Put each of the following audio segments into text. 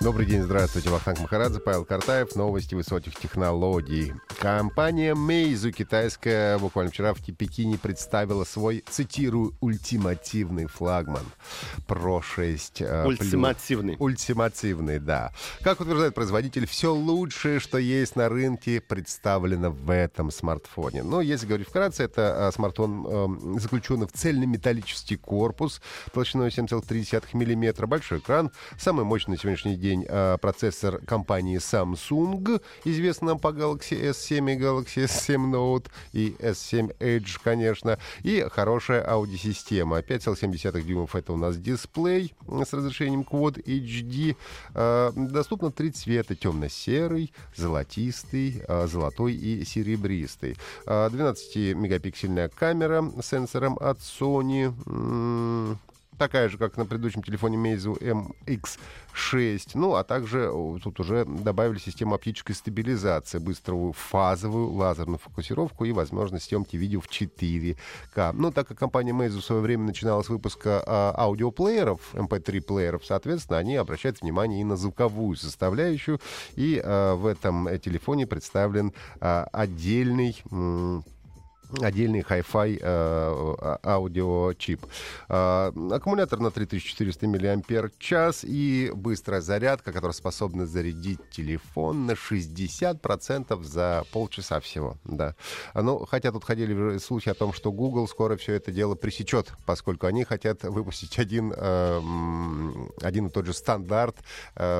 Добрый день, здравствуйте. Вахтанг Махарадзе, Павел Картаев. Новости высоких технологий. Компания Meizu китайская буквально вчера в Пекине представила свой, цитирую, ультимативный флагман Pro 6 Ультимативный. Plus. Ультимативный, да. Как утверждает производитель, все лучшее, что есть на рынке, представлено в этом смартфоне. Но если говорить вкратце, это смартфон заключенный в цельнометаллический корпус толщиной 7,3 мм, большой экран, самый мощный на сегодняшний день процессор компании Samsung, известный нам по Galaxy S7 и Galaxy S7 Note и S7 Edge, конечно, и хорошая аудиосистема. 5,7 дюймов — это у нас дисплей с разрешением Quad HD. Доступно три цвета: темно-серый, золотистый, золотой и серебристый. 12-мегапиксельная камера с сенсором от Sony. Такая же, как на предыдущем телефоне Meizu MX6. Ну, а также тут уже добавили систему оптической стабилизации, быструю фазовую лазерную фокусировку и возможность съемки видео в 4К. Ну, так как компания Meizu в свое время начинала с выпуска аудиоплееров, MP3-плееров, соответственно, они обращают внимание и на звуковую составляющую. И в этом телефоне представлен отдельный Hi-Fi аудиочип. Аккумулятор на 3400 мАч и быстрая зарядка, которая способна зарядить телефон на 60% за полчаса всего. Да. Ну, хотя тут ходили слухи о том, что Google скоро все это дело пресечет, поскольку они хотят выпустить один и тот же стандарт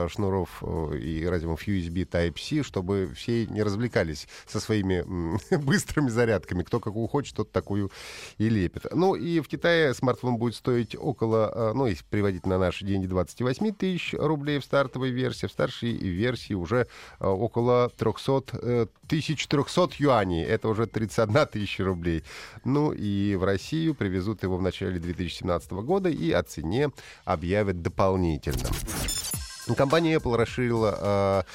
шнуров и разъемов USB Type-C, чтобы все не развлекались со своими быстрыми зарядками. Кто какую хочет, тот такую и лепит. Ну и в Китае смартфон будет стоить около, ну если приводить на наши деньги, 28 тысяч рублей в стартовой версии, в старшей версии уже около 1300 юаней. Это уже 31 тысяча рублей. Ну и в Россию привезут его в начале 2017 года и о цене объявят дополнительно. Компания Apple расширила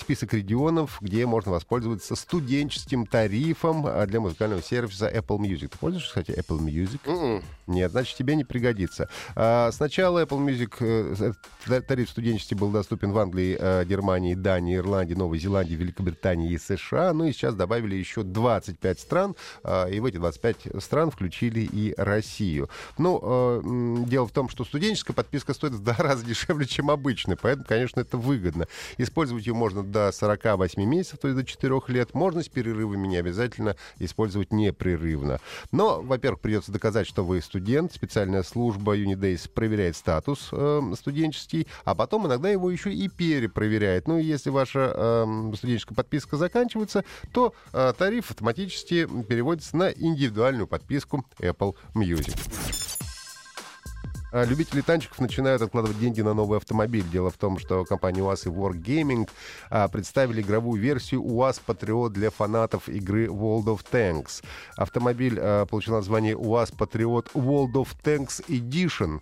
список регионов, где можно воспользоваться студенческим тарифом для музыкального сервиса Apple Music. Ты пользуешься, кстати, Apple Music? Нет, значит, тебе не пригодится. Сначала Apple Music, тариф студенческий был доступен в Англии, Германии, Дании, Ирландии, Новой Зеландии, Великобритании и США. Ну и сейчас добавили еще 25 стран, и в эти 25 стран включили и Россию. Ну, дело в том, что студенческая подписка стоит в 2 раза дешевле, чем обычная. Поэтому, конечно, это выгодно. Использовать ее можно до 48 месяцев, то есть до 4 лет. Можно с перерывами, не обязательно использовать непрерывно. Но, во-первых, придется доказать, что вы студент. Специальная служба Unidays проверяет статус студенческий, а потом иногда его еще и перепроверяет. Ну, и если ваша студенческая подписка заканчивается, то тариф автоматически переводится на индивидуальную подписку Apple Music. Любители танчиков начинают откладывать деньги на новый автомобиль. Дело в том, что компания УАЗ и Wargaming представили игровую версию УАЗ Патриот для фанатов игры World of Tanks. Автомобиль получил название УАЗ Патриот World of Tanks Edition.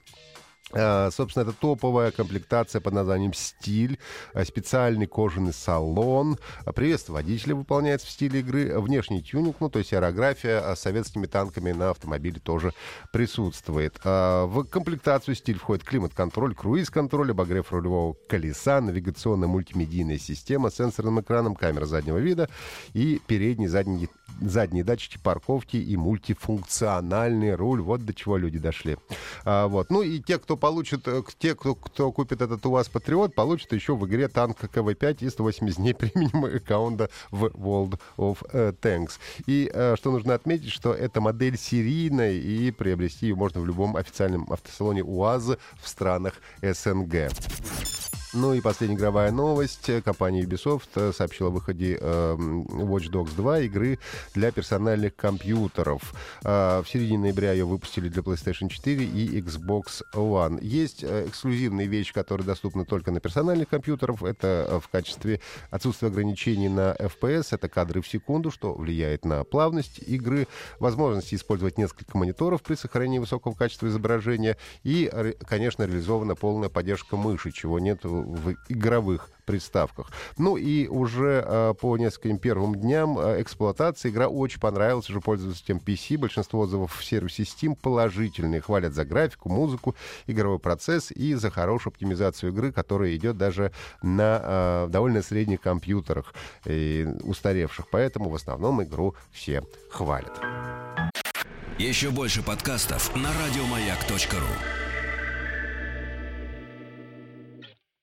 Собственно, это топовая комплектация под названием «Стиль», специальный кожаный салон, приветствие водителя выполняется в стиле игры, внешний тюнинг, ну, то есть аэрография с советскими танками на автомобиле тоже присутствует. В комплектацию «Стиль» входит климат-контроль, круиз-контроль, обогрев рулевого колеса, навигационная мультимедийная система с сенсорным экраном, камера заднего вида и передние, задние датчики парковки и мультифункциональный руль. Вот до чего люди дошли. Вот. Ну и те, кто купит этот УАЗ Патриот, получат еще в игре танк КВ-5 и 180 дней премиум аккаунта в World of Tanks. И что нужно отметить, что эта модель серийная, и приобрести ее можно в любом официальном автосалоне УАЗа в странах СНГ. Ну и последняя игровая новость. Компания Ubisoft сообщила о выходе Watch Dogs 2, игры для персональных компьютеров. В середине ноября ее выпустили для PlayStation 4 и Xbox One. Есть эксклюзивные вещи, которые доступны только на персональных компьютерах. Это в качестве отсутствия ограничений на FPS, это кадры в секунду, что влияет на плавность игры, возможность использовать несколько мониторов при сохранении высокого качества изображения и, конечно, реализована полная поддержка мыши, чего нет в игровых приставках. Ну и уже по нескольким первым дням эксплуатации игра очень понравилась уже пользователям PC. Большинство отзывов в сервисе Steam положительные. Хвалят за графику, музыку, игровой процесс и за хорошую оптимизацию игры, которая идет даже на довольно средних компьютерах и устаревших. Поэтому в основном игру все хвалят. Еще больше подкастов на радиомаяк.ру.